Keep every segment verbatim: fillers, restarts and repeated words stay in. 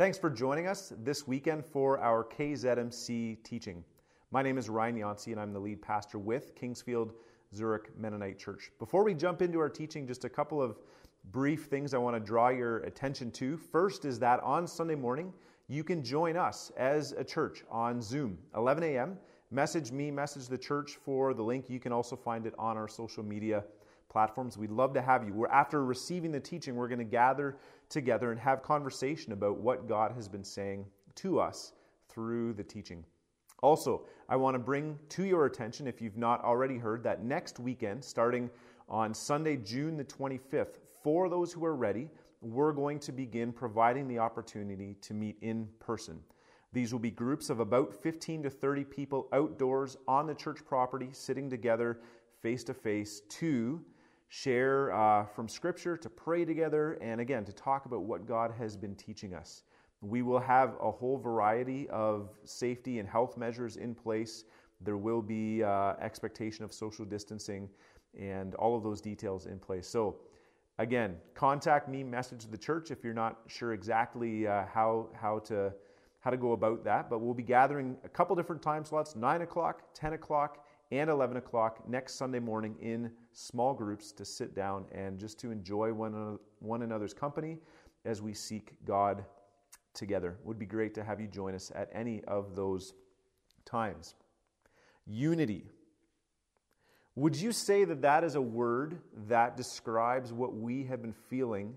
Thanks for joining us this weekend for our K Z M C teaching. My name is Ryan Yancey, and I'm the lead pastor with Kingsfield Zurich Mennonite Church. Before we jump into our teaching, just a couple of brief things I want to draw your attention to. First is that on Sunday morning, you can join us as a church on Zoom, eleven a.m. Message me, message the church for the link. You can also find it on our social media platforms. We'd love to have you. We're after receiving the teaching, we're going to gather together and have conversation about what God has been saying to us through the teaching. Also, I want to bring to your attention, if you've not already heard, that next weekend, starting on Sunday, June the twenty-fifth, for those who are ready, we're going to begin providing the opportunity to meet in person. These will be groups of about fifteen to thirty people outdoors on the church property, sitting together face to face to share uh, from Scripture, to pray together, and again, to talk about what God has been teaching us. We will have a whole variety of safety and health measures in place. There will be uh, expectation of social distancing and all of those details in place. So again, contact me, message the church if you're not sure exactly uh, how how to how to go about that. But we'll be gathering a couple different time slots, nine o'clock, ten o'clock, and eleven o'clock next Sunday morning in small groups to sit down and just to enjoy one, one another's company as we seek God together. It would be great to have you join us at any of those times. Unity. Would you say that that is a word that describes what we have been feeling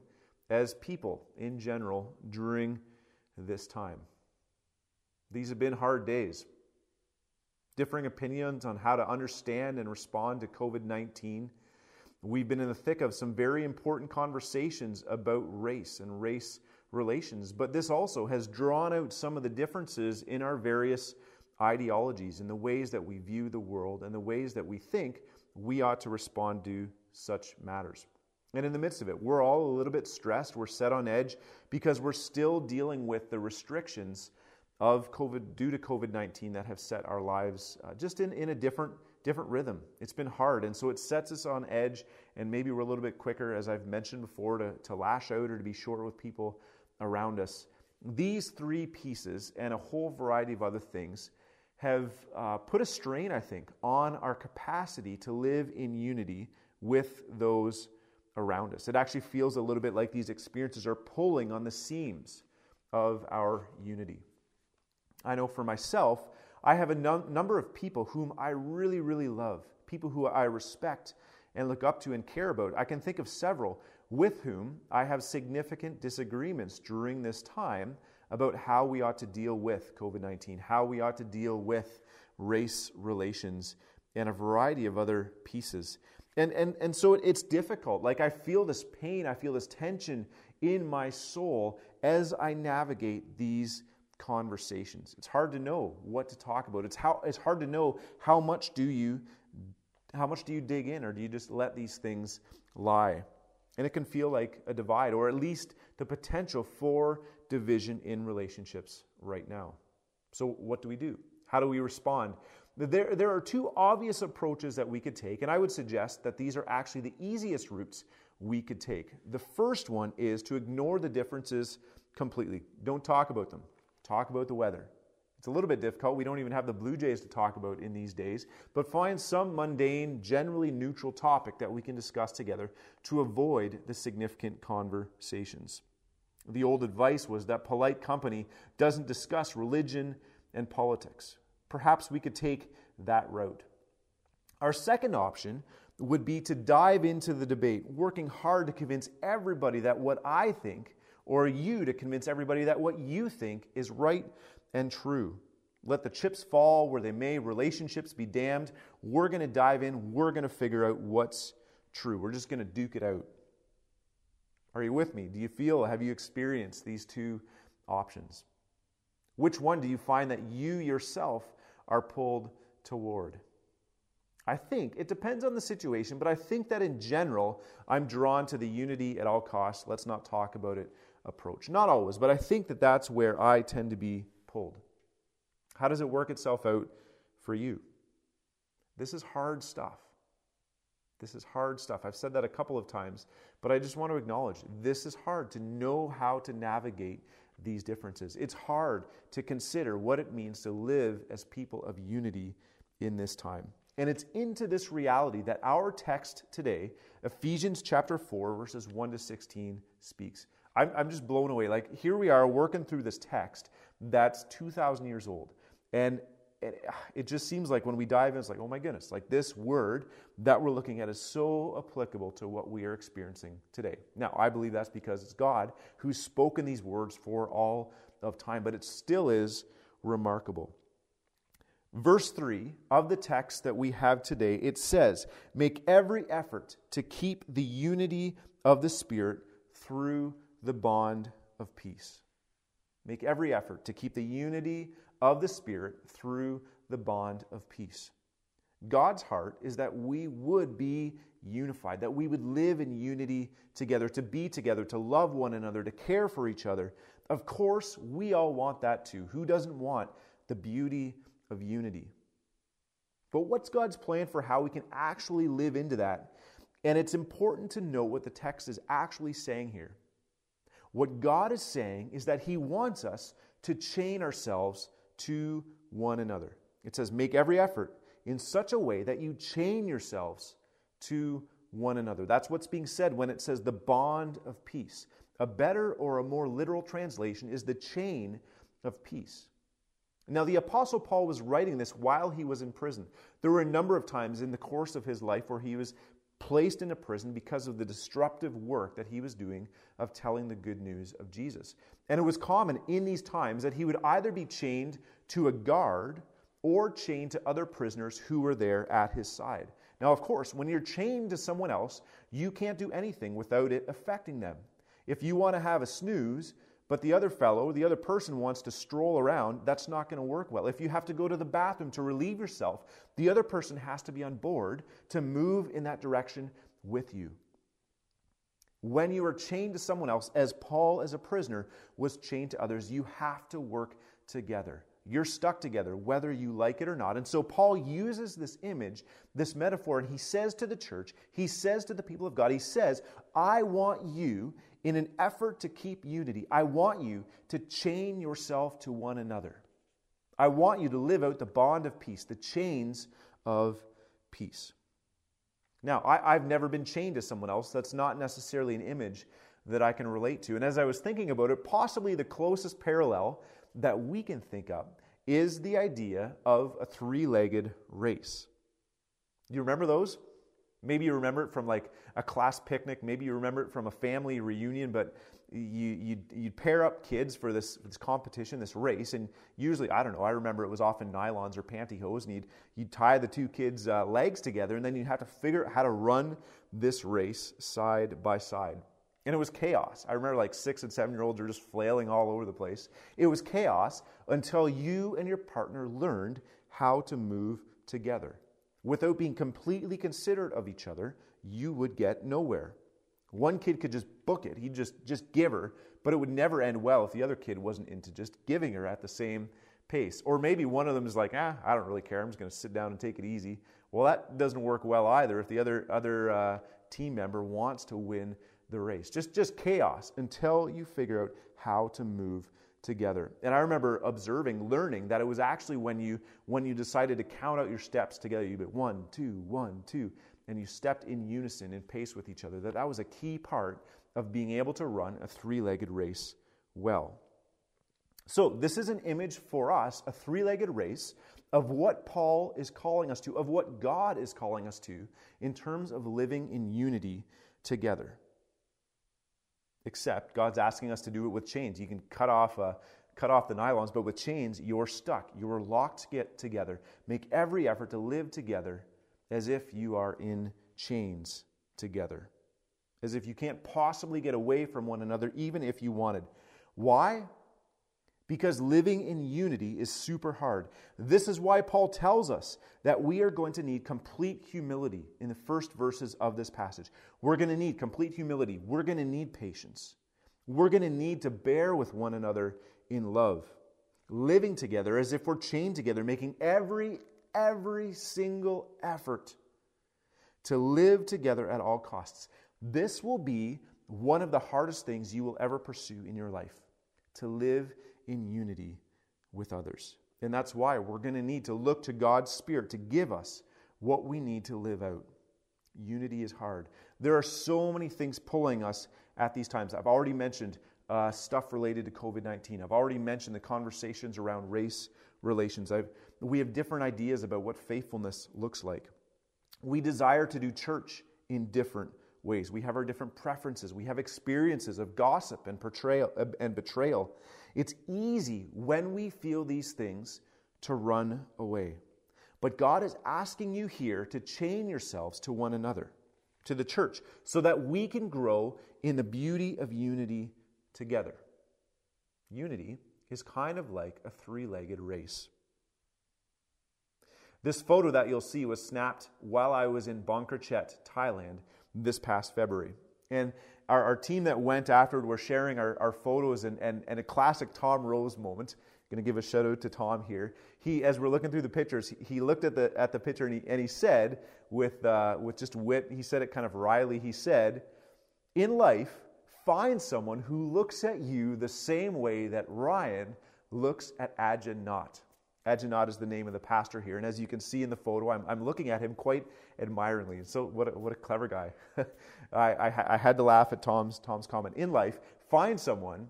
as people in general during this time? These have been hard days. Differing opinions on how to understand and respond to covid nineteen. We've been in the thick of some very important conversations about race and race relations, but this also has drawn out some of the differences in our various ideologies, in the ways that we view the world and the ways that we think we ought to respond to such matters. And in the midst of it, we're all a little bit stressed, we're set on edge because we're still dealing with the restrictions of COVID, due to covid nineteen, that have set our lives uh, just in, in a different different rhythm. It's been hard, and so it sets us on edge, and maybe we're a little bit quicker, as I've mentioned before, to, to lash out or to be short with people around us. These three pieces and a whole variety of other things have uh, put a strain, I think, on our capacity to live in unity with those around us. It actually feels a little bit like these experiences are pulling on the seams of our unity. I know for myself, I have a num- number of people whom I really, really love, people who I respect and look up to and care about. I can think of several with whom I have significant disagreements during this time about how we ought to deal with covid nineteen, how we ought to deal with race relations, and a variety of other pieces. And, and, and so it's difficult. Like, I feel this pain, I feel this tension in my soul as I navigate these conversations. It's hard to know what to talk about. It's how it's hard to know how much do you how much do you dig in, or do you just let these things lie? And it can feel like a divide, or at least the potential for division in relationships right now. So what do we do? How do we respond? There, there are two obvious approaches that we could take, and I would suggest that these are actually the easiest routes we could take. The first one is to ignore the differences completely. Don't talk about them. Talk about the weather. It's a little bit difficult. We don't even have the Blue Jays to talk about in these days, but find some mundane, generally neutral topic that we can discuss together to avoid the significant conversations. The old advice was that polite company doesn't discuss religion and politics. Perhaps we could take that route. Our second option would be to dive into the debate, working hard to convince everybody that what I think, or you to convince everybody that what you think is right and true. Let the chips fall where they may, relationships be damned. We're going to dive in. We're going to figure out what's true. We're just going to duke it out. Are you with me? Do you feel, have you experienced these two options? Which one do you find that you yourself are pulled toward? I think it depends on the situation, but I think that in general, I'm drawn to the unity at all costs, let's not talk about it approach. Not always, but I think that that's where I tend to be pulled. How does it work itself out for you? This is hard stuff. This is hard stuff. I've said that a couple of times, but I just want to acknowledge this is hard to know how to navigate these differences. It's hard to consider what it means to live as people of unity in this time. And it's into this reality that our text today, Ephesians chapter four, verses one to sixteen, speaks. I'm, I'm just blown away. Like, here we are working through this text that's two thousand years old. And it, it just seems like when we dive in, it's like, oh my goodness, like this word that we're looking at is so applicable to what we are experiencing today. Now, I believe that's because it's God who's spoken these words for all of time, but it still is remarkable. Verse three of the text that we have today, it says, make every effort to keep the unity of the Spirit through the bond of peace. Make every effort to keep the unity of the Spirit through the bond of peace. God's heart is that we would be unified, that we would live in unity together, to be together, to love one another, to care for each other. Of course, we all want that too. Who doesn't want the beauty of unity? But what's God's plan for how we can actually live into that? And it's important to know what the text is actually saying here. What God is saying is that He wants us to chain ourselves to one another. It says, make every effort in such a way that you chain yourselves to one another. That's what's being said when it says the bond of peace. A better or a more literal translation is the chain of peace. Now, the Apostle Paul was writing this while he was in prison. There were a number of times in the course of his life where he was placed into prison because of the disruptive work that he was doing of telling the good news of Jesus. And it was common in these times that he would either be chained to a guard or chained to other prisoners who were there at his side. Now, of course, when you're chained to someone else, you can't do anything without it affecting them. If you want to have a snooze, but the other fellow, the other person wants to stroll around, that's not going to work well. If you have to go to the bathroom to relieve yourself, the other person has to be on board to move in that direction with you. When you are chained to someone else, as Paul as a prisoner was chained to others, you have to work together. You're stuck together, whether you like it or not. And so Paul uses this image, this metaphor, and he says to the church, he says to the people of God, he says, I want you, in an effort to keep unity, I want you to chain yourself to one another. I want you to live out the bond of peace, the chains of peace. Now, I, I've never been chained to someone else. That's not necessarily an image that I can relate to. And as I was thinking about it, possibly the closest parallel that we can think of is the idea of a three-legged race. Do you remember those? Maybe you remember it from like a class picnic. Maybe you remember it from a family reunion, but you, you, you'd pair up kids for this, this competition, this race. And usually, I don't know, I remember it was often nylons or pantyhose, and you'd, you'd tie the two kids' uh, legs together, and then you'd have to figure out how to run this race side by side. And it was chaos. I remember like six and seven-year-olds were just flailing all over the place. It was chaos until you and your partner learned how to move together. Without being completely considerate of each other, you would get nowhere. One kid could just book it. He'd just, just give her, but it would never end well if the other kid wasn't into just giving her at the same pace. Or maybe one of them is like, ah, I don't really care. I'm just going to sit down and take it easy. Well, that doesn't work well either if the other, other uh, team member wants to win the race. Just, just chaos until you figure out how to move together. And I remember observing, learning that it was actually when you when you decided to count out your steps together, you did one, two, one, two, and you stepped in unison in pace with each other, that that was a key part of being able to run a three-legged race well. So this is an image for us, a three-legged race, of what Paul is calling us to, of what God is calling us to in terms of living in unity together. Except God's asking us to do it with chains. You can cut off uh, cut off the nylons, but with chains, you're stuck. You're locked together. Make every effort to live together as if you are in chains together, as if you can't possibly get away from one another, even if you wanted. Why? Because living in unity is super hard. This is why Paul tells us that we are going to need complete humility in the first verses of this passage. We're going to need complete humility. We're going to need patience. We're going to need to bear with one another in love, living together as if we're chained together, making every, every single effort to live together at all costs. This will be one of the hardest things you will ever pursue in your life. to live in unity with others. And that's why we're going to need to look to God's Spirit to give us what we need to live out. Unity is hard. There are so many things pulling us at these times. I've already mentioned uh, stuff related to covid nineteen. I've already mentioned the conversations around race relations. I've, we have different ideas about what faithfulness looks like. We desire to do church in different ways. We have our different preferences. We have experiences of gossip and betrayal. And betrayal. It's easy when we feel these things to run away. But God is asking you here to chain yourselves to one another, to the church, so that we can grow in the beauty of unity together. Unity is kind of like a three-legged race. This photo that you'll see was snapped while I was in Bonkret, Thailand, this past February. And our, our team that went afterward were sharing our, our photos and, and, and a classic Tom Rose moment. I'm going to give a shout out to Tom here. He, as we're looking through the pictures, he, he looked at the at the picture and he, and he said, with uh, with just wit, he said it kind of wryly, he said, in life, find someone who looks at you the same way that Ryan looks at Ajahn Nott. Ajahn Nott is the name of the pastor here. And as you can see in the photo, I'm, I'm looking at him quite admiringly. And so what a, what a clever guy. I, I I had to laugh at Tom's Tom's comment. In life, find someone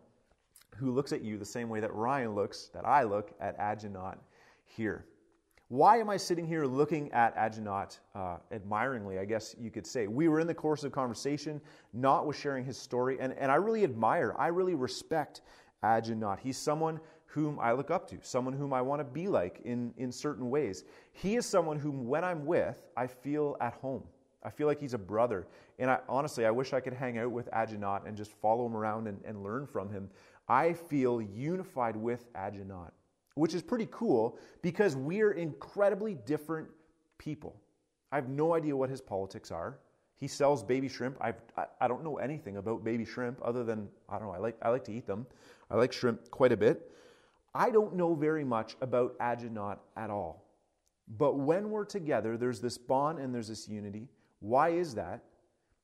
who looks at you the same way that Ryan looks, that I look at Ajahn Nott here. Why am I sitting here looking at Ajahn Nott uh, admiringly, I guess you could say? We were in the course of conversation. Nott was sharing his story, and, and I really admire, I really respect Ajahn Nott. He's someone whom I look up to, someone whom I want to be like in, in certain ways. He is someone whom, when I'm with, I feel at home. I feel like he's a brother. And I, honestly, I wish I could hang out with Ajahn Nott and just follow him around and, and learn from him. I feel unified with Ajahn Nott, which is pretty cool because we're incredibly different people. I have no idea what his politics are. He sells baby shrimp. I've, I I don't know anything about baby shrimp other than, I don't know, I like I like to eat them. I like shrimp quite a bit. I don't know very much about Ajahn Nott at all. But when we're together, there's this bond and there's this unity. Why is that?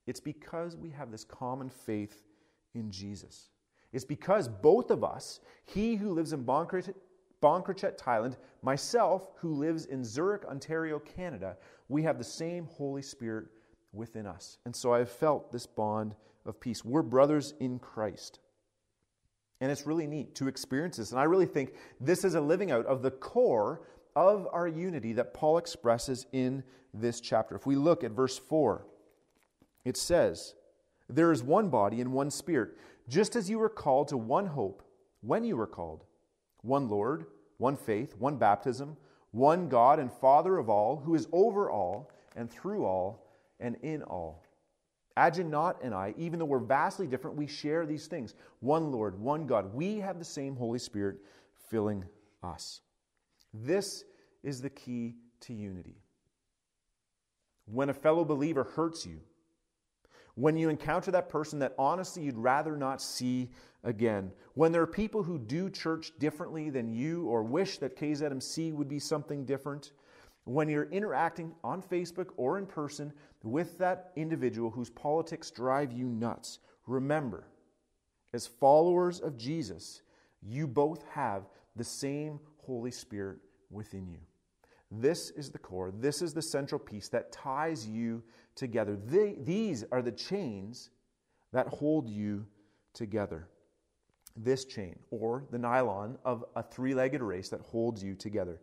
It's because we have this common faith in Jesus. It's because both of us, he who lives in Bonkret, Thailand, myself who lives in Zurich, Ontario, Canada, we have the same Holy Spirit within us. And so I have felt this bond of peace. We're brothers in Christ. And it's really neat to experience this. And I really think this is a living out of the core of our unity that Paul expresses in this chapter. If we look at verse four, it says, "There is one body and one Spirit, just as you were called to one hope when you were called, one Lord, one faith, one baptism, one God and Father of all, who is over all and through all and in all." Ajahn Nott and I, even though we're vastly different, we share these things. One Lord, one God. We have the same Holy Spirit filling us. This is the key to unity. When a fellow believer hurts you, when you encounter that person that honestly you'd rather not see again, when there are people who do church differently than you or wish that K Z M C would be something different, when you're interacting on Facebook or in person with that individual whose politics drive you nuts, remember, as followers of Jesus, you both have the same Holy Spirit within you. This is the core. This is the central piece that ties you together. They, these are the chains that hold you together. This chain, or the nylon of a three-legged race that holds you together.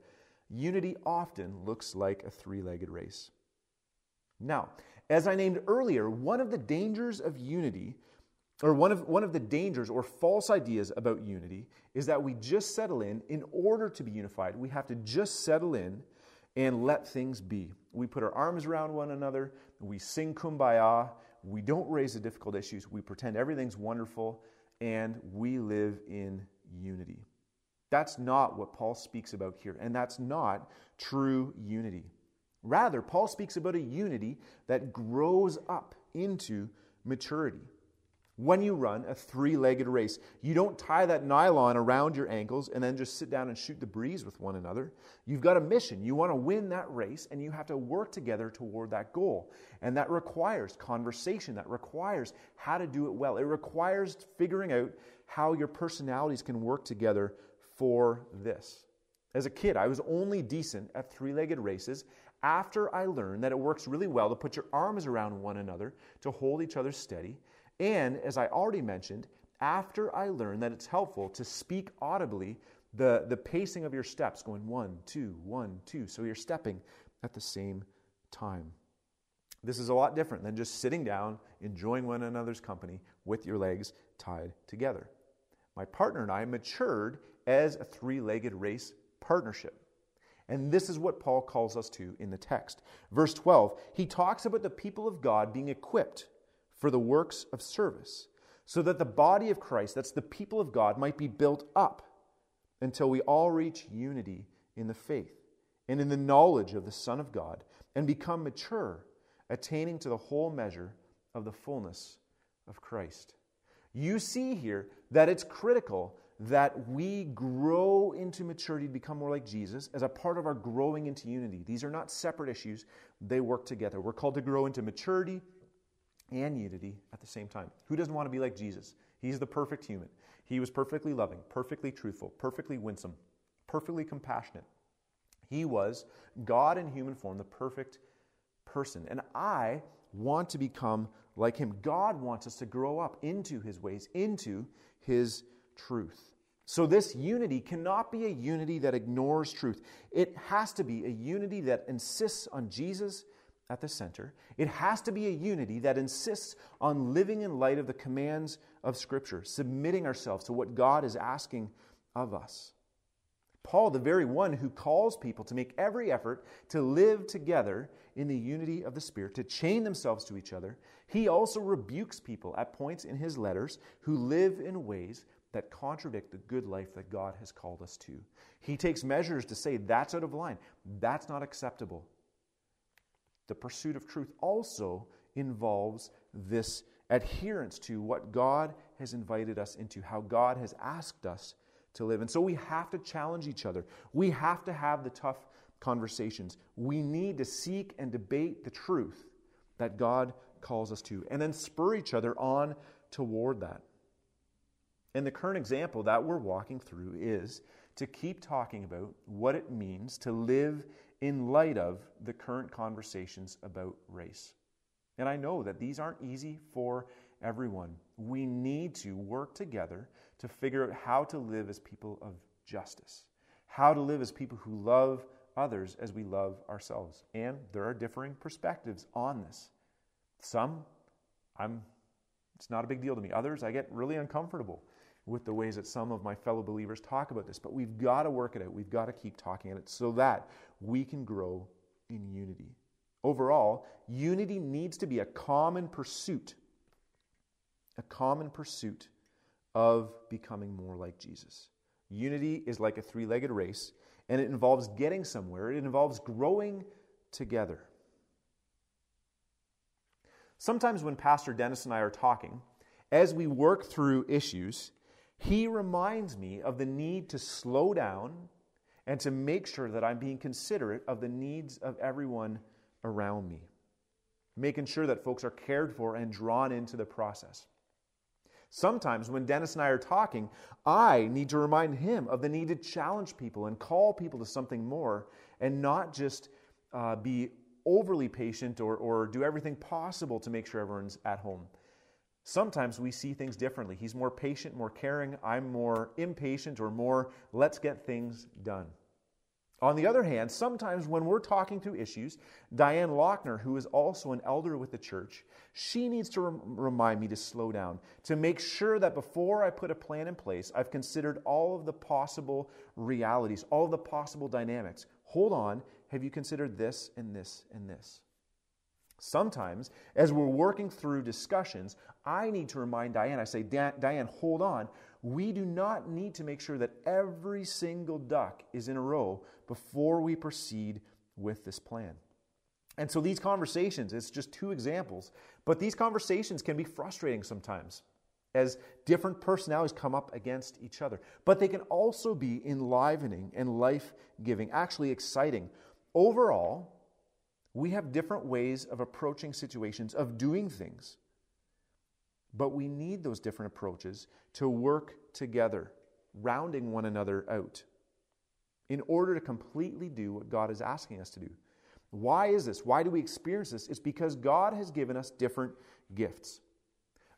Unity often looks like a three-legged race. Now, as I named earlier, one of the dangers of unity, or one of, one of the dangers or false ideas about unity is that we just settle in in order to be unified. We have to just settle in and let things be. We put our arms around one another. We sing kumbaya. We don't raise the difficult issues. We pretend everything's wonderful, and we live in unity. That's not what Paul speaks about here, and that's not true unity. Rather, Paul speaks about a unity that grows up into maturity. When you run a three-legged race, you don't tie that nylon around your ankles and then just sit down and shoot the breeze with one another. You've got a mission. You want to win that race, and you have to work together toward that goal. And that requires conversation. That requires how to do it well. It requires figuring out how your personalities can work together for this. As a kid, I was only decent at three-legged races after I learned that it works really well to put your arms around one another to hold each other steady. And, as I already mentioned, after I learned that it's helpful to speak audibly the, the pacing of your steps, going one, two, one, two, so you're stepping at the same time. This is a lot different than just sitting down, enjoying one another's company with your legs tied together. My partner and I matured as a three-legged race partnership. And this is what Paul calls us to in the text. Verse twelve, he talks about the people of God being equipped for the works of service, so that the body of Christ, that's the people of God, might be built up until we all reach unity in the faith and in the knowledge of the Son of God and become mature, attaining to the whole measure of the fullness of Christ. You see here that it's critical that we grow into maturity to become more like Jesus as a part of our growing into unity. These are not separate issues. They work together. We're called to grow into maturity and unity at the same time. Who doesn't want to be like Jesus? He's the perfect human. He was perfectly loving, perfectly truthful, perfectly winsome, perfectly compassionate. He was God in human form, the perfect person. And I want to become like him. God wants us to grow up into his ways, into his truth. So this unity cannot be a unity that ignores truth. It has to be a unity that insists on Jesus at the center. It has to be a unity that insists on living in light of the commands of Scripture, submitting ourselves to what God is asking of us. Paul, the very one who calls people to make every effort to live together in the unity of the Spirit, to chain themselves to each other, he also rebukes people at points in his letters who live in ways that contradict the good life that God has called us to. He takes measures to say that's out of line, that's not acceptable. The pursuit of truth also involves this adherence to what God has invited us into, how God has asked us to live. And so we have to challenge each other. We have to have the tough conversations. We need to seek and debate the truth that God calls us to, and then spur each other on toward that. And the current example that we're walking through is to keep talking about what it means to live in light of the current conversations about race. And I know that these aren't easy for everyone. We need to work together to figure out how to live as people of justice, how to live as people who love others as we love ourselves. And there are differing perspectives on this. Some, I'm, it's not a big deal to me. Others, I get really uncomfortable with the ways that some of my fellow believers talk about this. But we've got to work it out. We've got to keep talking at it so that we can grow in unity. Overall, unity needs to be a common pursuit, a common pursuit of becoming more like Jesus. Unity is like a three-legged race, and it involves getting somewhere. It involves growing together. Sometimes when Pastor Dennis and I are talking, as we work through issues, he reminds me of the need to slow down and to make sure that I'm being considerate of the needs of everyone around me, making sure that folks are cared for and drawn into the process. Sometimes when Dennis and I are talking, I need to remind him of the need to challenge people and call people to something more and not just uh, be overly patient or, or do everything possible to make sure everyone's at home. Sometimes we see things differently. He's more patient, more caring. I'm more impatient or more let's get things done. On the other hand, sometimes when we're talking through issues, Diane Lochner, who is also an elder with the church, she needs to rem- remind me to slow down, to make sure that before I put a plan in place, I've considered all of the possible realities, all of the possible dynamics. Hold on, have you considered this and this and this? Sometimes, as we're working through discussions, I need to remind Diane, I say, Diane, hold on. We do not need to make sure that every single duck is in a row before we proceed with this plan. And so these conversations, it's just two examples, but these conversations can be frustrating sometimes. as different personalities come up against each other. But they can also be enlivening and life-giving, actually exciting. Overall, we have different ways of approaching situations, of doing things. But we need those different approaches to work together, rounding one another out, in order to completely do what God is asking us to do. Why is this? Why do we experience this? It's because God has given us different gifts.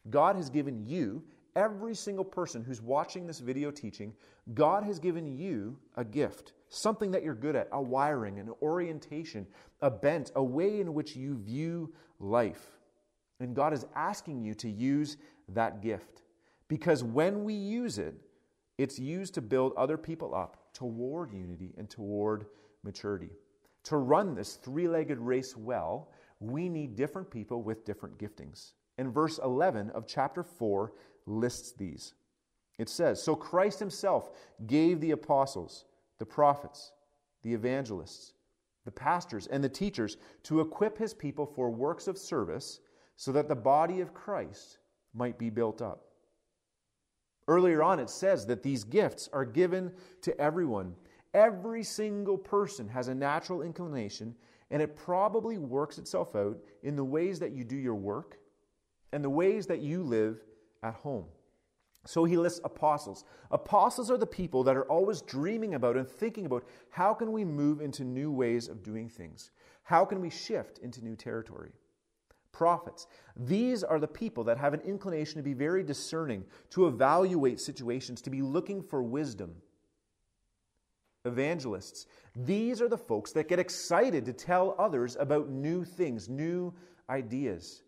God has given you, every single person who's watching this video teaching, God has given you a gift, something that you're good at, a wiring, an orientation, a bent, a way in which you view life. And God is asking you to use that gift, because when we use it, it's used to build other people up toward unity and toward maturity. To run this three-legged race well, we need different people with different giftings. And verse eleven of chapter four lists these. It says, "So Christ himself gave the apostles, the prophets, the evangelists, the pastors, and the teachers to equip his people for works of service, so that the body of Christ might be built up." Earlier on, it says that these gifts are given to everyone. Every single person has a natural inclination, and it probably works itself out in the ways that you do your work and the ways that you live at home. So he lists apostles. Apostles are the people that are always dreaming about and thinking about, how can we move into new ways of doing things? How can we shift into new territory? Prophets. These are the people that have an inclination to be very discerning, to evaluate situations, to be looking for wisdom. Evangelists. These are the folks that get excited to tell others about new things, new ideas.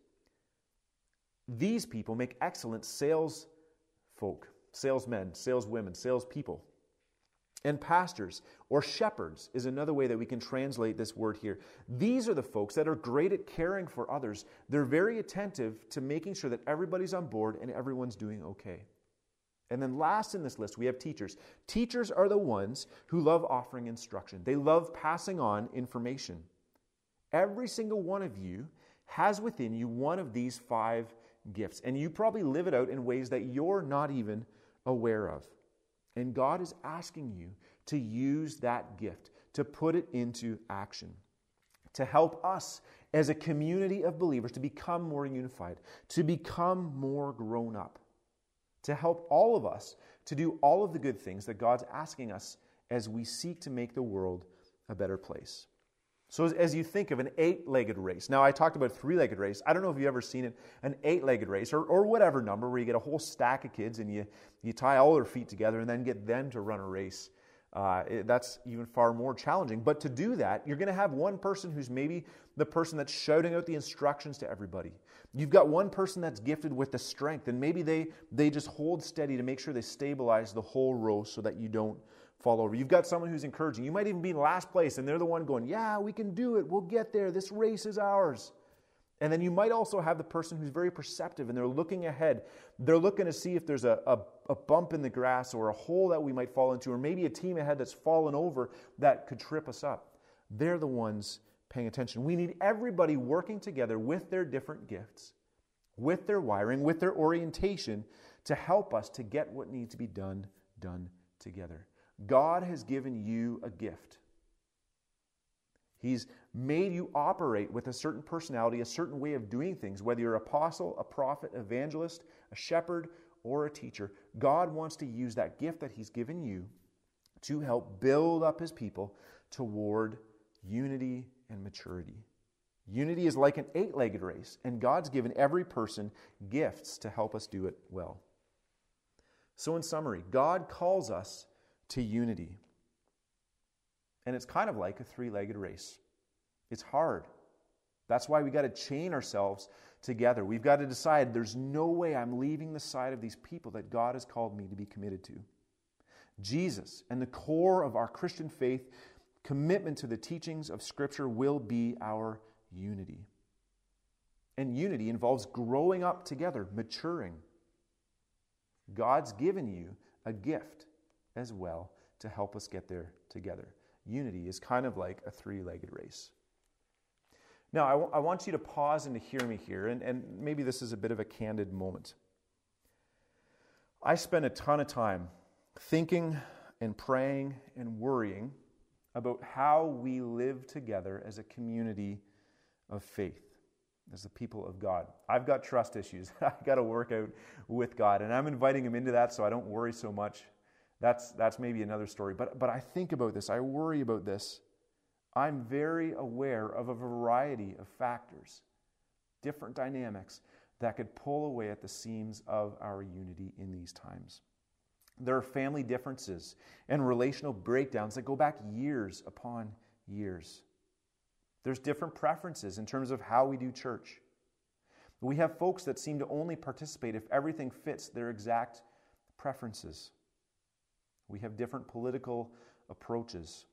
These people make excellent sales folk, salesmen, saleswomen, salespeople. And pastors, or shepherds, is another way that we can translate this word here. These are the folks that are great at caring for others. They're very attentive to making sure that everybody's on board and everyone's doing okay. And then last in this list, we have teachers. Teachers are the ones who love offering instruction. They love passing on information. Every single one of you has within you one of these five gifts, and you probably live it out in ways that you're not even aware of. And God is asking you to use that gift, to put it into action, to help us as a community of believers to become more unified, to become more grown up, to help all of us to do all of the good things that God's asking us as we seek to make the world a better place. So as you think of an eight-legged race, now I talked about a three-legged race. I don't know if you've ever seen it, an eight-legged race or, or whatever number where you get a whole stack of kids and you, you tie all their feet together and then get them to run a race. Uh, it, that's even far more challenging. But to do that, you're going to have one person who's maybe the person that's shouting out the instructions to everybody. You've got one person that's gifted with the strength, and maybe they, they just hold steady to make sure they stabilize the whole row so that you don't fall over. You've got someone who's encouraging. You might even be in last place, and they're the one going, yeah, we can do it. We'll get there. This race is ours. And then you might also have the person who's very perceptive, and they're looking ahead. They're looking to see if there's a, a, a bump in the grass or a hole that we might fall into, or maybe a team ahead that's fallen over that could trip us up. They're the ones paying attention. We need everybody working together with their different gifts, with their wiring, with their orientation, to help us to get what needs to be done, done together. God has given you a gift. He's made you operate with a certain personality, a certain way of doing things, whether you're an apostle, a prophet, evangelist, a shepherd, or a teacher. God wants to use that gift that he's given you to help build up his people toward unity and maturity. Unity is like an eight-legged race, and God's given every person gifts to help us do it well. So in summary, God calls us to unity. And it's kind of like a three-legged race. It's hard. That's why we got to chain ourselves together. We've got to decide there's no way I'm leaving the side of these people that God has called me to be committed to. Jesus and the core of our Christian faith, commitment to the teachings of Scripture, will be our unity. And unity involves growing up together, maturing. God's given you a gift as well to help us get there together. Unity is kind of like a three-legged race. Now, I, w- I want you to pause and to hear me here, and, and maybe this is a bit of a candid moment. I spent a ton of time thinking and praying and worrying about how we live together as a community of faith, as the people of God. I've got trust issues. I've got to work out with God, and I'm inviting him into that so I don't worry so much. That's that's maybe another story. But, but I think about this. I worry about this. I'm very aware of a variety of factors, different dynamics that could pull away at the seams of our unity in these times. There are family differences and relational breakdowns that go back years upon years. There's different preferences in terms of how we do church. We have folks that seem to only participate if everything fits their exact preferences. We have different political approaches.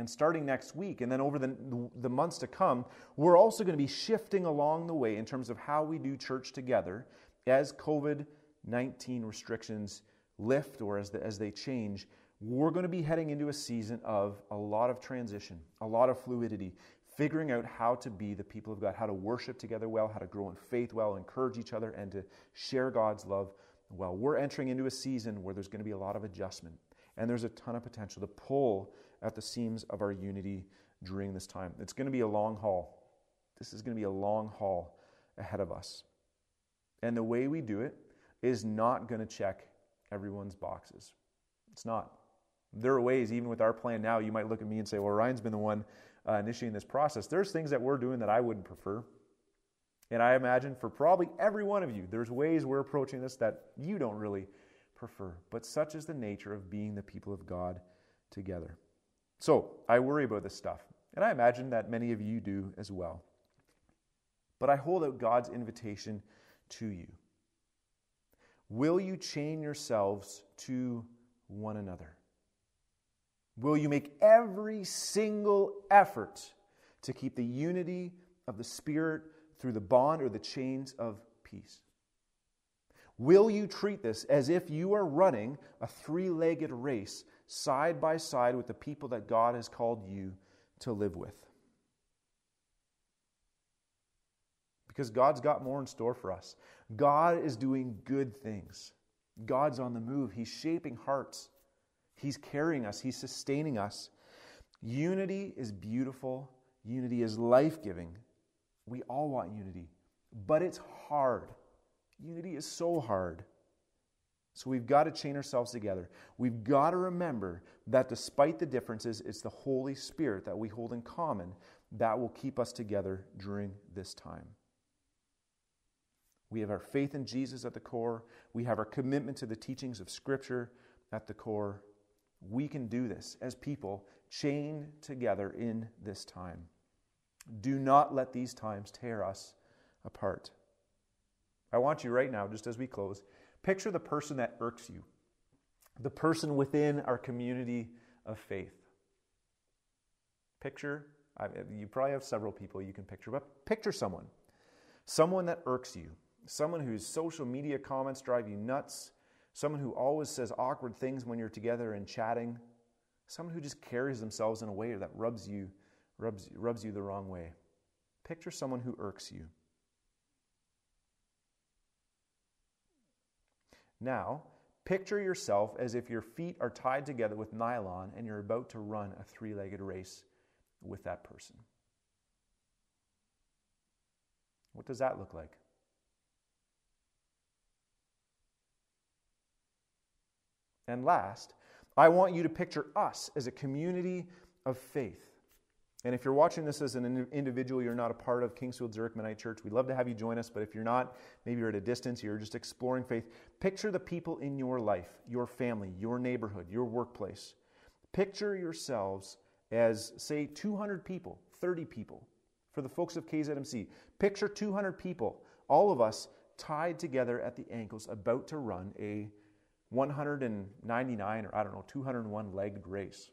And starting next week, and then over the, the months to come, we're also going to be shifting along the way in terms of how we do church together as covid nineteen restrictions lift or as, the, as they change. We're going to be heading into a season of a lot of transition, a lot of fluidity, figuring out how to be the people of God, how to worship together well, how to grow in faith well, encourage each other, and to share God's love well. We're entering into a season where there's going to be a lot of adjustment, and there's a ton of potential to pull at the seams of our unity during this time. It's going to be a long haul. This is going to be a long haul ahead of us. And the way we do it is not going to check everyone's boxes. It's not. There are ways, even with our plan now, you might look at me and say, well, Ryan's been the one uh, initiating this process. There's things that we're doing that I wouldn't prefer. And I imagine for probably every one of you, there's ways we're approaching this that you don't really prefer. But such is the nature of being the people of God together. So I worry about this stuff, and I imagine that many of you do as well. But I hold out God's invitation to you. Will you chain yourselves to one another? Will you make every single effort to keep the unity of the Spirit through the bond or the chains of peace? Will you treat this as if you are running a three-legged race side by side with the people that God has called you to live with? Because God's got more in store for us. God is doing good things. God's on the move. He's shaping hearts. He's carrying us. He's sustaining us. Unity is beautiful. Unity is life-giving. We all want unity, but it's hard. Unity is so hard. So we've got to chain ourselves together. We've got to remember that despite the differences, it's the Holy Spirit that we hold in common that will keep us together during this time. We have our faith in Jesus at the core. We have our commitment to the teachings of Scripture at the core. We can do this as people chained together in this time. Do not let these times tear us apart. I want you right now, just as we close, picture the person that irks you, the person within our community of faith. Picture, you probably have several people you can picture, but picture someone, someone that irks you, someone whose social media comments drive you nuts, someone who always says awkward things when you're together and chatting, someone who just carries themselves in a way that rubs you, rubs, rubs you the wrong way. Picture someone who irks you. Now, picture yourself as if your feet are tied together with nylon and you're about to run a three-legged race with that person. What does that look like? And last, I want you to picture us as a community of faith. And if you're watching this as an individual, you're not a part of Kingsfield Zurich Mennonite Church, we'd love to have you join us. But if you're not, maybe you're at a distance, you're just exploring faith, picture the people in your life, your family, your neighborhood, your workplace. Picture yourselves as, say, two hundred people, thirty people. For the folks of K Z M C, picture two hundred people, all of us tied together at the ankles, about to run a one hundred ninety-nine or I don't know, two hundred one legged race.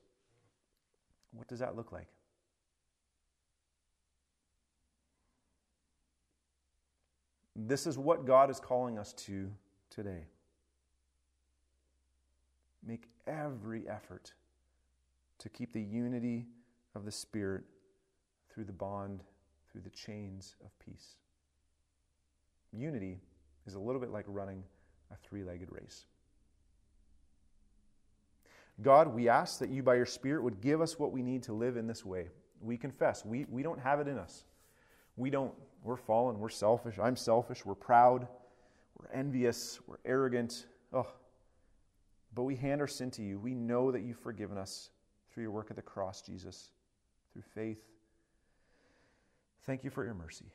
What does that look like? This is what God is calling us to today. Make every effort to keep the unity of the Spirit through the bond, through the chains of peace. Unity is a little bit like running a three-legged race. God, we ask that you by your Spirit would give us what we need to live in this way. We confess, we, we don't have it in us. We don't, we're fallen, we're selfish, I'm selfish, we're proud, we're envious, we're arrogant. Oh, but we hand our sin to you. We know that you've forgiven us through your work at the cross, Jesus, through faith. Thank you for your mercy.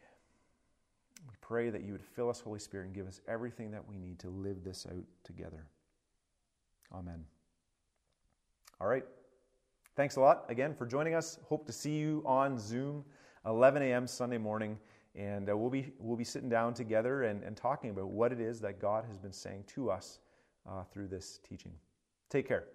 We pray that you would fill us, Holy Spirit, and give us everything that we need to live this out together. Amen. All right. Thanks a lot again for joining us. Hope to see you on Zoom, eleven a.m. Sunday morning. And uh, we'll be we'll be sitting down together and, and talking about what it is that God has been saying to us uh, through this teaching. Take care.